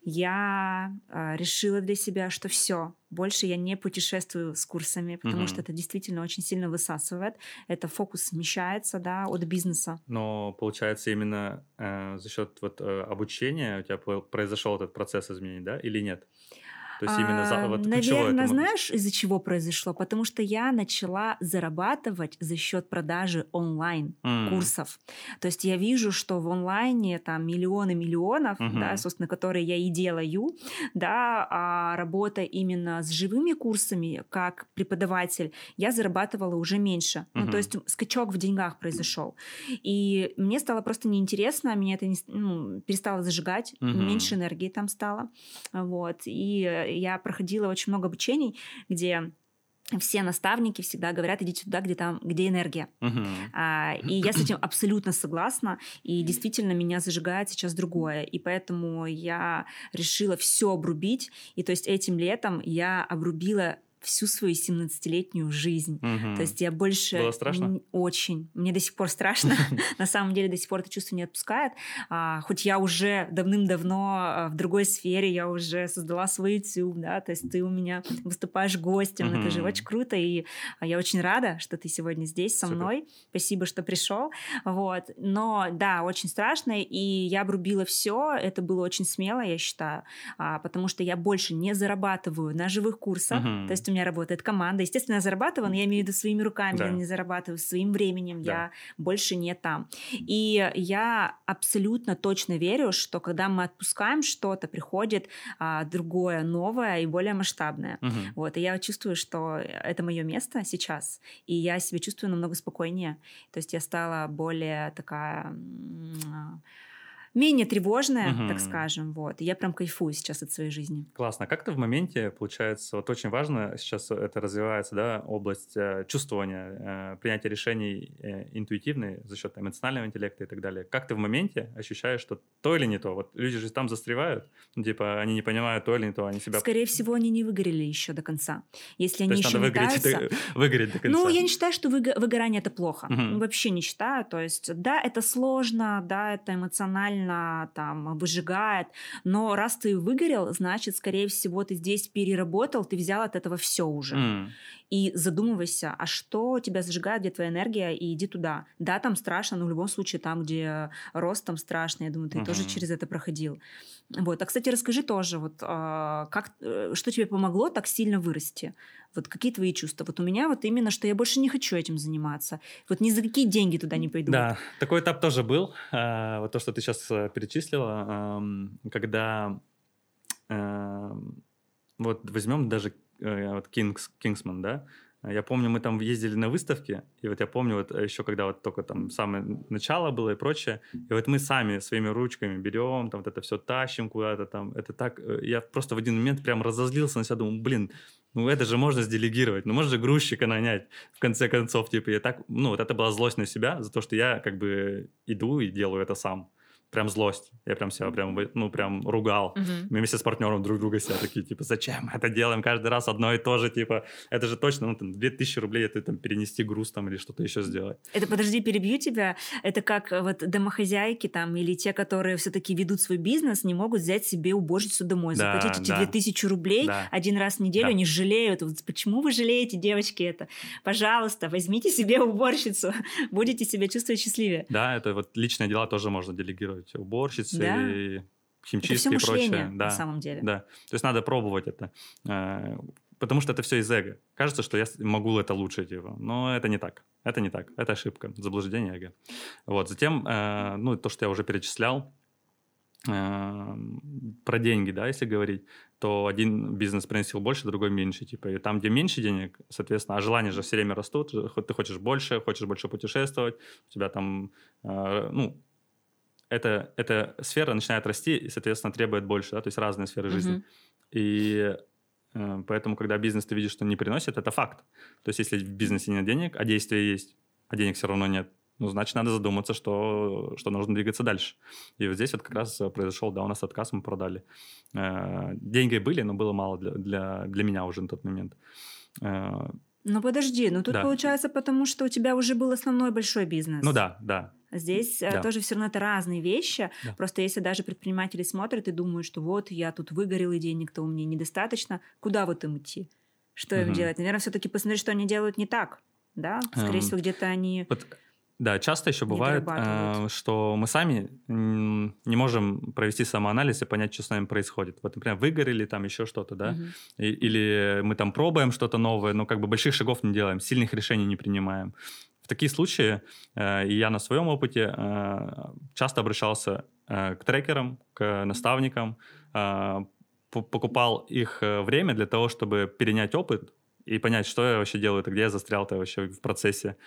я решила для себя, что все, больше я не путешествую с курсами, потому что это действительно очень сильно высасывает. Это фокус смещается, да, от бизнеса. Но получается именно за счет вот, обучения у тебя произошел этот процесс изменений, да, или нет? То есть именно вот наверное, знаешь, из-за чего произошло? Потому что я начала зарабатывать за счет продажи онлайн-курсов. То есть я вижу, что в онлайне там миллионы миллионов, да, собственно, которые я и делаю, да, а работа именно с живыми курсами как преподаватель, я зарабатывала уже меньше. Ну, то есть скачок в деньгах произошел. И мне стало просто неинтересно, меня это не, ну, перестало зажигать, меньше энергии там стало. Вот. И я проходила очень много обучений, где все наставники всегда говорят, идите туда, где энергия. И я с этим абсолютно согласна, и действительно меня зажигает сейчас другое. И поэтому я решила все обрубить, и то есть этим летом я обрубила всю свою 17-летнюю жизнь. То есть я больше... Было страшно? Очень. Мне до сих пор страшно. На самом деле до сих пор это чувство не отпускает. Хоть я уже давным-давно в другой сфере, я уже создала свой YouTube, да, то есть ты у меня выступаешь гостем. Это же очень круто, и я очень рада, что ты сегодня здесь со мной. Спасибо, что пришел. Вот. Но да, очень страшно, и я обрубила все. Это было очень смело, я считаю, потому что я больше не зарабатываю на живых курсах. То есть у меня работает команда. Естественно, я зарабатываю, но я имею в виду своими руками, да. Я не зарабатываю своим временем, да. Я больше не там. И я абсолютно точно верю, что когда мы отпускаем что-то, приходит другое, новое и более масштабное. Вот. И я чувствую, что это мое место сейчас, и я себя чувствую намного спокойнее. То есть я стала более такая... менее тревожная, так скажем, вот. И я прям кайфую сейчас от своей жизни. Классно. Как-то в моменте, получается, вот очень важно сейчас это развивается, да, область чувствования, принятия решений интуитивной за счет эмоционального интеллекта и так далее. Как ты в моменте ощущаешь, что то или не то? Вот люди же там застревают, типа они не понимают то или не то, они себя... Скорее всего, они не выгорели еще до конца. Если они еще метаются... выгореть до конца. Ну, я не считаю, что выгорание – это плохо. Вообще не считаю. То есть, да, это сложно, да, это эмоционально, сильно там выжигает. Но раз ты выгорел, значит, скорее всего, ты здесь переработал, ты взял от этого все уже. Mm. И задумывайся, а что тебя зажигает, где твоя энергия, и иди туда. Да, там страшно, но в любом случае там, где рост, там страшно. Я думаю, ты тоже через это проходил. Вот. А, кстати, расскажи тоже, вот, как, что тебе помогло так сильно вырасти? Вот какие твои чувства? Вот у меня вот именно, что я больше не хочу этим заниматься. Вот ни за какие деньги туда не пойду. Да, такой этап тоже был. Вот то, что ты сейчас перечислила. Когда... Вот возьмем даже вот Kingsman, да? Я помню, мы там ездили на выставки, и вот я помню, вот еще когда вот только там самое начало было и прочее, и вот мы сами своими ручками берем, там вот это все тащим куда-то, там это так, я просто в один момент прям разозлился на себя, думаю, блин, ну это же можно сделегировать, ну можно же грузчика нанять, в конце концов, типа, я так, ну вот это была злость на себя за то, что я как бы иду и делаю это сам. Прям злость. Я прям себя прям ругал. Uh-huh. Мы вместе с партнером друг друга себя такие, типа, зачем мы это делаем каждый раз одно и то же, типа, это же точно, ну, там, 2000 рублей, это там перенести груз там или что-то еще сделать. Это, подожди, перебью тебя, это как вот домохозяйки там или те, которые все-таки ведут свой бизнес, не могут взять себе уборщицу домой, да, заплатить эти 2000 рублей один раз в неделю, они жалеют. Вот почему вы жалеете, девочки, это? Пожалуйста, возьмите себе уборщицу, будете себя чувствовать счастливее. Да, это вот личные дела тоже можно делегировать. Уборщицы, химчистки и прочее. Это все мышление, на самом деле. Да. То есть надо пробовать это. Потому что это все из эго. Кажется, что я могу это лучше, типа. Но это не так. Это не так. Это ошибка. Заблуждение эго. Вот. Затем, ну, то, что я уже перечислял, про деньги, да, если говорить, то один бизнес приносил больше, другой меньше, типа, и там, где меньше денег, соответственно, а желания же все время растут, ты хочешь больше путешествовать, у тебя там, эта сфера начинает расти и, соответственно, требует больше, да, то есть разные сферы жизни. И поэтому, когда бизнес ты видишь, что не приносит, это факт. То есть если в бизнесе нет денег, а действия есть, а денег все равно нет, ну, значит, надо задуматься, что нужно двигаться дальше. И вот здесь вот как раз произошел, да, у нас отказ, мы продали. Деньги были, но было мало для меня уже на тот момент. Ну, подожди, ну тут получается, потому что у тебя уже был основной большой бизнес. Ну да. Здесь тоже все равно это разные вещи. Да. Просто если даже предприниматели смотрят и думают, что вот я тут выгорел, и денег-то у меня недостаточно, куда вот им идти? Что им делать? Наверное, все-таки посмотреть, что они делают не так. Да? Скорее всего, где-то они... Вот, да, часто еще бывает, что мы сами не можем провести самоанализ и понять, что с нами происходит. Вот, например, выгорели, там еще что-то, да? Или мы там пробуем что-то новое, но как бы больших шагов не делаем, сильных решений не принимаем. В такие случаи, и я на своем опыте часто обращался к трекерам, к наставникам, покупал их время для того, чтобы перенять опыт и понять, что я вообще делаю, где я застрял-то вообще в процессе,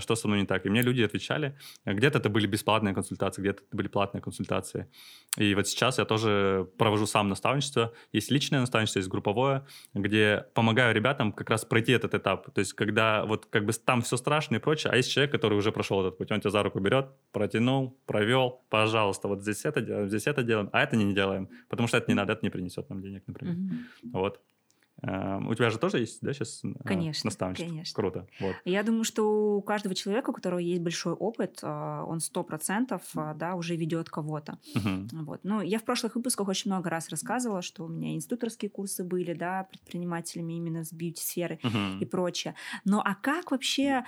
что со мной не так. И мне люди отвечали, где-то это были бесплатные консультации, где-то это были платные консультации. И вот сейчас я тоже провожу сам наставничество. Есть личное наставничество, есть групповое, где помогаю ребятам как раз пройти этот этап. То есть когда вот как бы там все страшно и прочее, а есть человек, который уже прошел этот путь, он тебя за руку берет, протянул, провел, пожалуйста, вот здесь это делаем, а это не делаем, потому что это не надо, это не принесет нам денег, например. Вот. У тебя же тоже есть, да, сейчас наставничество? Конечно. Круто. Вот. Я думаю, что у каждого человека, у которого есть большой опыт, он 100% уже ведет кого-то. Вот. Ну, я в прошлых выпусках очень много раз рассказывала, что у меня институторские курсы были, да, предпринимателями именно с бьюти-сферы и прочее. Но а как вообще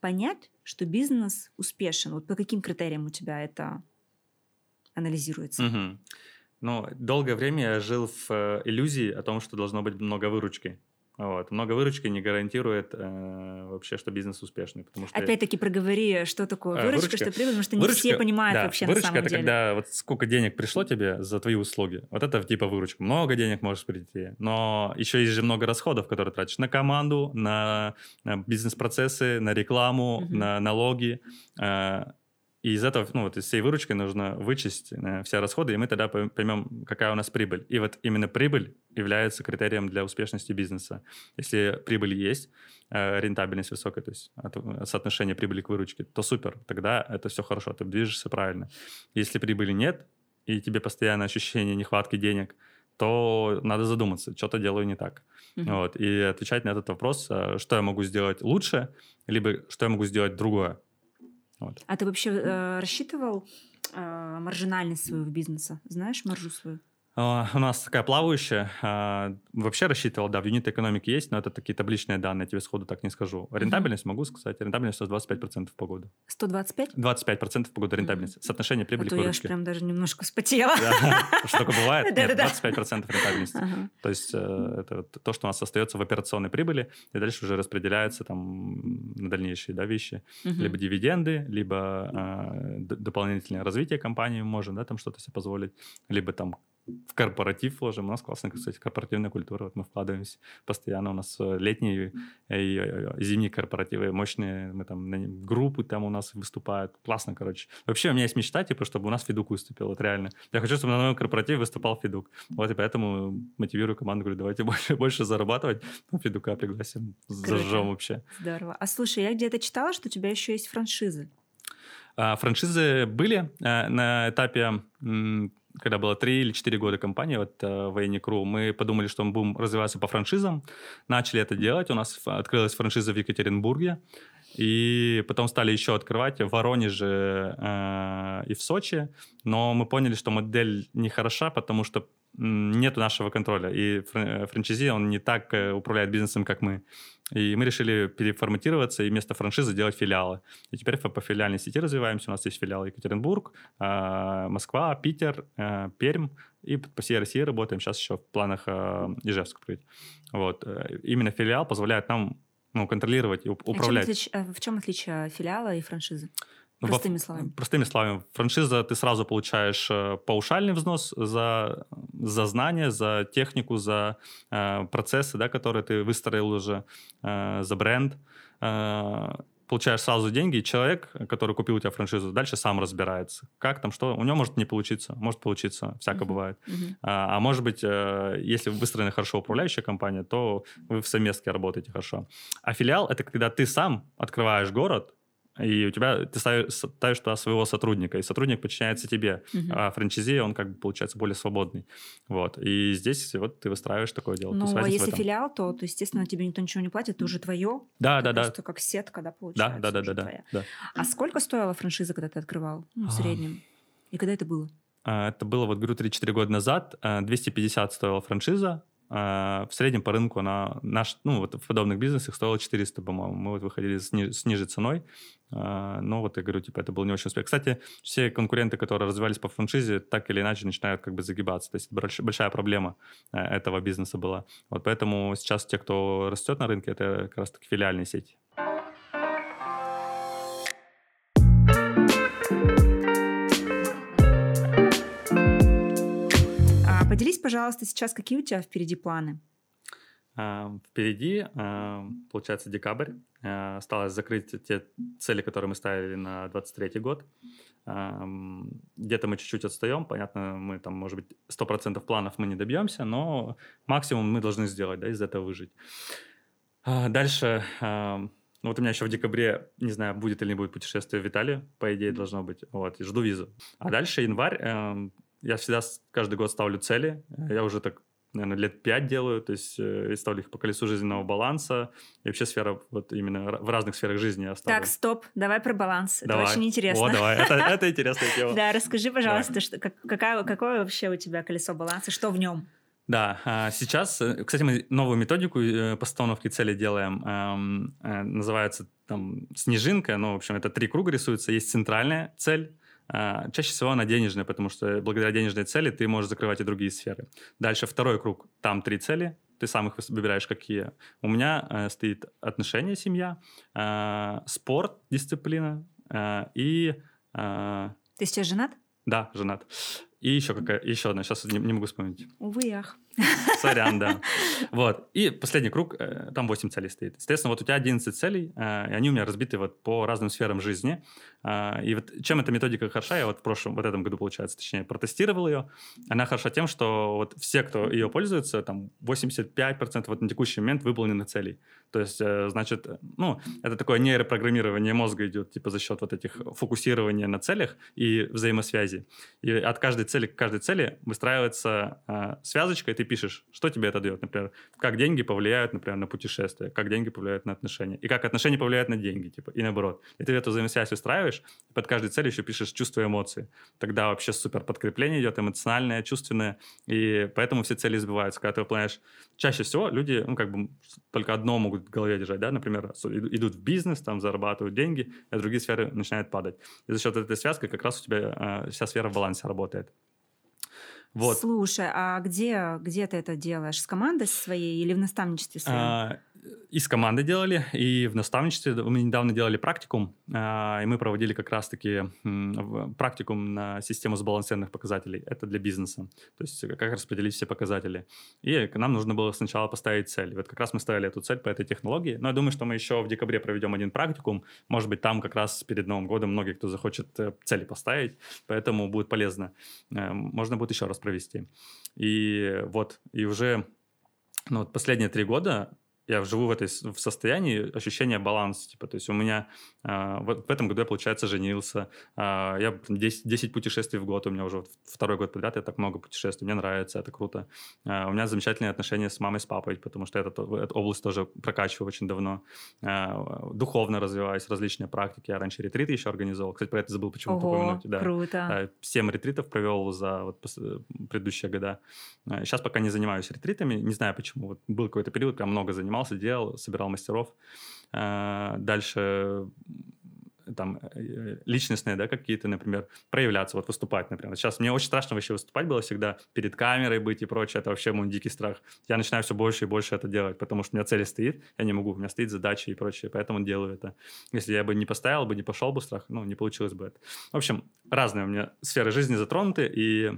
понять, что бизнес успешен? Вот по каким критериям у тебя это анализируется? Ну, долгое время я жил в иллюзии о том, что должно быть много выручки. Вот. Много выручки не гарантирует вообще, что бизнес успешный. Потому что опять-таки проговори, что такое выручка, что прибыль, потому что не все понимают вообще на самом деле. Выручка – это когда вот сколько денег пришло тебе за твои услуги. Вот это типа выручка. Много денег может прийти, но еще есть же много расходов, которые тратишь на команду, на бизнес-процессы, на рекламу, на налоги. И из этого, ну вот из всей выручки нужно вычесть все расходы, и мы тогда поймем, какая у нас прибыль. И вот именно прибыль является критерием для успешности бизнеса. Если прибыль есть, рентабельность высокая, то есть соотношение прибыли к выручке, то супер, тогда это все хорошо, ты движешься правильно. Если прибыли нет, и тебе постоянно ощущение нехватки денег, то надо задуматься, что-то делаю не так. Вот. И отвечать на этот вопрос, что я могу сделать лучше, либо что я могу сделать другое. Вот. А ты вообще рассчитывал маржинальность своего бизнеса? Знаешь маржу свою? У нас такая плавающая. Вообще рассчитывал, да, в юнит-экономике есть, но это такие табличные данные, тебе сходу так не скажу. Рентабельность, могу сказать, рентабельность 125% по году. 125? 25% по году рентабельность. Соотношение прибыли к выручке. А то я аж прям даже немножко вспотела. Что такое бывает? Нет, 25% рентабельности. То есть это то, что у нас остается в операционной прибыли, и дальше уже распределяется там на дальнейшие вещи. Либо дивиденды, либо дополнительное развитие компании мы можем, да, там что-то себе позволить, либо там в корпоратив вложим. У нас классная, кстати, корпоративная культура. Вот мы вкладываемся постоянно. У нас летние и зимние корпоративы мощные. Мы там группы там у нас выступают. Классно, короче. Вообще у меня есть мечта, типа, чтобы у нас Федук выступил. Вот реально. Я хочу, чтобы на моем корпоративе выступал Федук. Вот и поэтому мотивирую команду. Говорю, давайте больше зарабатывать. Ну, Федука пригласим. Зажжем вообще. Здорово. А слушай, я где-то читала, что у тебя еще есть франшизы. Франшизы были на этапе... Когда было 3 или 4 года компании, вот военник.ру, мы подумали, что мы будем развиваться по франшизам. Начали это делать. У нас открылась франшиза в Екатеринбурге. И потом стали еще открывать в Воронеже и в Сочи. Но мы поняли, что модель нехороша, потому что нет нашего контроля. И франчайзи, он не так управляет бизнесом, как мы. И мы решили переформатироваться и вместо франшизы делать филиалы. И теперь по филиальной сети развиваемся. У нас есть филиалы Екатеринбург, Москва, Питер, Пермь. И по всей России работаем. Сейчас еще в планах Ижевск. Вот. Именно филиал позволяет нам контролировать и управлять. В чем отличие филиала и франшизы? Простыми словами. Простыми словами. Франшиза, ты сразу получаешь паушальный взнос за знания, за технику, за процессы, да, которые ты выстроил уже, за бренд. Получаешь сразу деньги, и человек, который купил у тебя франшизу, дальше сам разбирается. Как там, что? У него может не получиться. Может получиться. Всяко бывает. А может быть, если выстроена хорошо управляющая компания, то вы в совместке работаете хорошо. А филиал – это когда ты сам открываешь город, и у тебя ты ставишь туда своего сотрудника, и сотрудник подчиняется тебе. А франчайзи, он как бы получается более свободный. Вот. И здесь вот ты выстраиваешь такое дело. Ну, а если филиал, то, естественно, тебе никто ничего не платит, это уже твое. Да. Просто как сетка, да, получается. Да. А сколько стоила франшиза, когда ты открывал? В среднем. И когда это было? Это было, вот говорю, 3-4 года назад. 250 стоила франшиза. В среднем по рынку она в подобных бизнесах стоила 400, по-моему. Мы вот выходили с ниже ценой. Но вот я говорю, это был не очень успех. Кстати, все конкуренты, которые развивались по франшизе, так или иначе начинают как бы загибаться. То есть большая проблема этого бизнеса была. Вот поэтому сейчас те, кто растет на рынке, это как раз таки филиальные сети. Поделись, пожалуйста, сейчас, какие у тебя впереди планы? Впереди, получается, декабрь. Осталось закрыть те цели, которые мы ставили на 2023 год. Где-то мы чуть-чуть отстаем. Понятно, мы там, может быть, 100% планов мы не добьемся, но максимум мы должны сделать, да, из этого выжить. Дальше... Вот у меня еще в декабре, не знаю, будет или не будет путешествие в Италию. По идее, должно быть. Вот, жду визу. А дальше январь... Я всегда каждый год ставлю цели. Я уже так, наверное, лет 5 делаю. То есть я ставлю их по колесу жизненного баланса. И вообще сфера, вот именно в разных сферах жизни я ставлю. Так, стоп, давай про баланс. Давай. Это очень интересно. О, давай, это интересная тема. Да, расскажи, пожалуйста, какое вообще у тебя колесо баланса, что в нем? Да, сейчас, кстати, мы новую методику постановки цели делаем. Называется там снежинка. Ну, в общем, это 3 круга рисуются. Есть центральная цель. Чаще всего она денежная, потому что благодаря денежной цели ты можешь закрывать и другие сферы. Дальше второй круг, там 3 цели, ты сам их выбираешь какие. У меня стоит отношения, семья, спорт, дисциплина и... Ты сейчас женат? Да, женат. И еще одна, сейчас не могу вспомнить. Увы, ах. Сорян, да. Вот. И последний круг, там 8 целей стоит. Соответственно, вот у тебя 11 целей, и они у меня разбиты вот по разным сферам жизни. И вот чем эта методика хороша, я вот в этом году, получается, точнее, протестировал ее. Она хороша тем, что вот все, кто ее пользуется, там 85% вот на текущий момент выполнены целей. То есть, значит, это такое нейропрограммирование мозга идет, типа, за счет вот этих фокусирования на целях и взаимосвязи. И от каждой цели к каждой цели выстраивается связочка, и ты ты пишешь, что тебе это дает, например, как деньги повлияют, например, на путешествия, как деньги повлияют на отношения, и как отношения повлияют на деньги, типа, и наоборот. И ты эту взаимосвязь устраиваешь, под каждой целью еще пишешь чувства и эмоции. Тогда вообще супер подкрепление идет, эмоциональное, чувственное, и поэтому все цели сбываются. Когда ты выполняешь, чаще всего люди, ну, как бы, только одно могут в голове держать, да, например, идут в бизнес, там, зарабатывают деньги, а другие сферы начинают падать. И за счет этой связки как раз у тебя вся сфера в балансе работает. Вот. Слушай, а где ты это делаешь? С командой своей или в наставничестве своей? И с командой делали, и в наставничестве. Мы недавно делали практикум, и мы проводили как раз-таки практикум на систему сбалансированных показателей. Это для бизнеса, то есть как распределить все показатели. И нам нужно было сначала поставить цель. Вот как раз мы ставили эту цель по этой технологии. Но я думаю, что мы еще в декабре проведем один практикум. Может быть, там как раз перед Новым годом многие, кто захочет цели поставить, поэтому будет полезно. Можно будет еще раз провести. И вот, и уже последние 3 года я живу в состоянии ощущения баланса. Типа, то есть у меня в этом году я, получается, женился. Я 10 путешествий в год. У меня уже 2-й год подряд. Я так много путешествую. Мне нравится, это круто. У меня замечательные отношения с мамой, с папой, потому что я эту область тоже прокачиваю очень давно. Духовно развиваюсь, различные практики. Я раньше ретриты еще организовал. Кстати, про это забыл почему-то упомянуть. Да. Круто. 7 ретритов провел за предыдущие года. Сейчас пока не занимаюсь ретритами. Не знаю почему. Вот был какой-то период, прям много занимался. Делал, собирал мастеров. Дальше там личностные, да, какие-то, например, проявляться, вот выступать, например. Сейчас мне очень страшно вообще выступать было всегда, перед камерой быть и прочее, это вообще мой дикий страх. Я начинаю все больше и больше это делать, потому что у меня цель стоит, я не могу, у меня стоит задача и прочее, поэтому делаю это. Если я бы не поставил бы, не пошел бы страх, не получилось бы это. В общем, разные у меня сферы жизни затронуты, и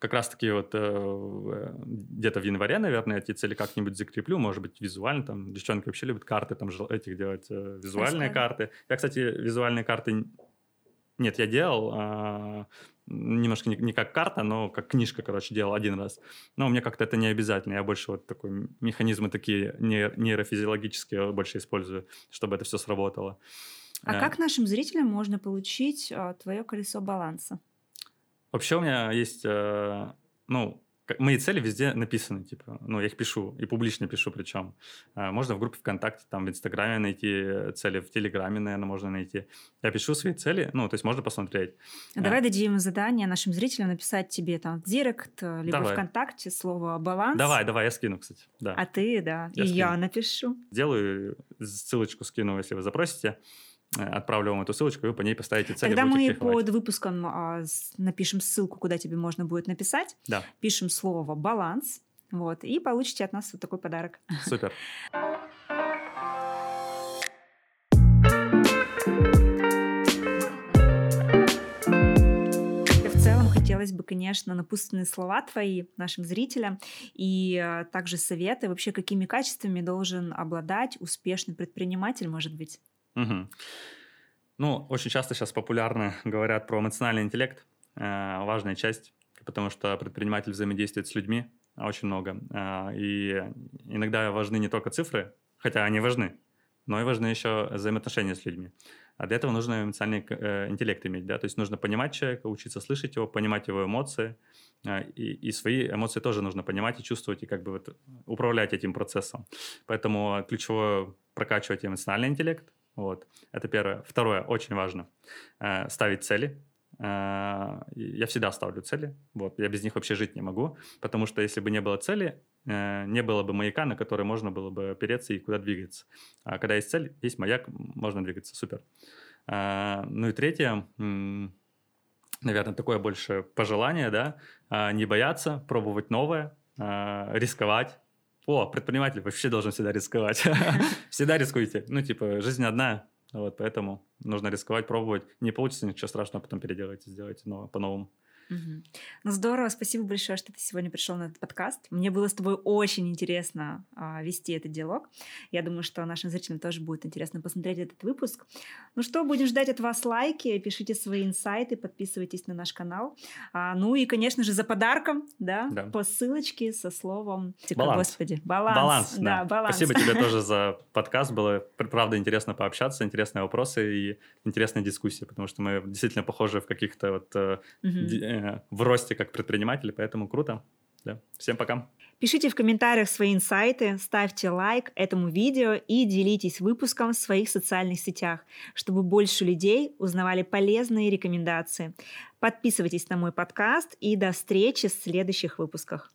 как раз-таки вот где-то в январе, наверное, эти цели как-нибудь закреплю, может быть, визуально. Там девчонки вообще любят карты, там этих делать визуальные карты. Я, кстати, визуальные карты... Нет, я делал... Немножко не как карта, но как книжка, делал один раз. Но мне как-то это не обязательно. Я больше вот такой механизмы такие нейрофизиологические больше использую, чтобы это все сработало. А как нашим зрителям можно получить твое колесо баланса? Вообще у меня есть, мои цели везде написаны, типа, я их пишу, и публично пишу причем. Можно в группе ВКонтакте, там, в Инстаграме найти цели, в Телеграме, наверное, можно найти. Я пишу свои цели, то есть можно посмотреть. Давай дадим задание нашим зрителям написать тебе там в Директ, либо ВКонтакте слово «баланс». Давай, я скину, кстати. Да. А ты, да, я напишу. Сделаю, ссылочку скину, если вы запросите. Отправлю вам эту ссылочку, и вы по ней поставите цель. Тогда мы под выпуском напишем ссылку, куда тебе можно будет написать. Да. Пишем слово «баланс», и получите от нас вот такой подарок. Супер. Хотелось бы, конечно, напутственные слова твои нашим зрителям и также советы. Вообще, какими качествами должен обладать успешный предприниматель, может быть? Угу. Очень часто сейчас популярно говорят про эмоциональный интеллект, важная часть, потому что предприниматель взаимодействует с людьми очень много, и иногда важны не только цифры, хотя они важны, но и важны еще взаимоотношения с людьми. А для этого нужно эмоциональный интеллект иметь, да, то есть нужно понимать человека, учиться слышать его, понимать его эмоции, и свои эмоции тоже нужно понимать и чувствовать, и управлять этим процессом. Поэтому ключевое – прокачивать эмоциональный интеллект. Это первое. Второе, очень важно, ставить цели. Я всегда ставлю цели, я без них вообще жить не могу, потому что если бы не было цели, не было бы маяка, на который можно было бы опереться и куда двигаться. А когда есть цель, есть маяк, можно двигаться, супер. И третье, наверное, такое больше пожелание, да, не бояться, пробовать новое, рисковать. Предприниматель вообще должен всегда рисковать. Всегда рискуйте. Жизнь одна, поэтому нужно рисковать, пробовать. Не получится, ничего страшного, потом переделайте, сделайте по-новому. Угу. Здорово, спасибо большое, что ты сегодня пришел на этот подкаст. Мне было с тобой очень интересно вести этот диалог. Я думаю, что нашим зрителям тоже будет интересно посмотреть этот выпуск. Будем ждать от вас лайки, пишите свои инсайты, подписывайтесь на наш канал. И, конечно же, за подарком, да. По ссылочке со словом «Баланс». Господи, «Баланс». Да. «Баланс». Спасибо тебе тоже за подкаст. Было, правда, интересно пообщаться, интересные вопросы и интересные дискуссии, потому что мы действительно похожи в каких-то в росте как предприниматели, поэтому круто. Да. Всем пока. Пишите в комментариях свои инсайты, ставьте лайк этому видео и делитесь выпуском в своих социальных сетях, чтобы больше людей узнавали полезные рекомендации. Подписывайтесь на мой подкаст и до встречи в следующих выпусках.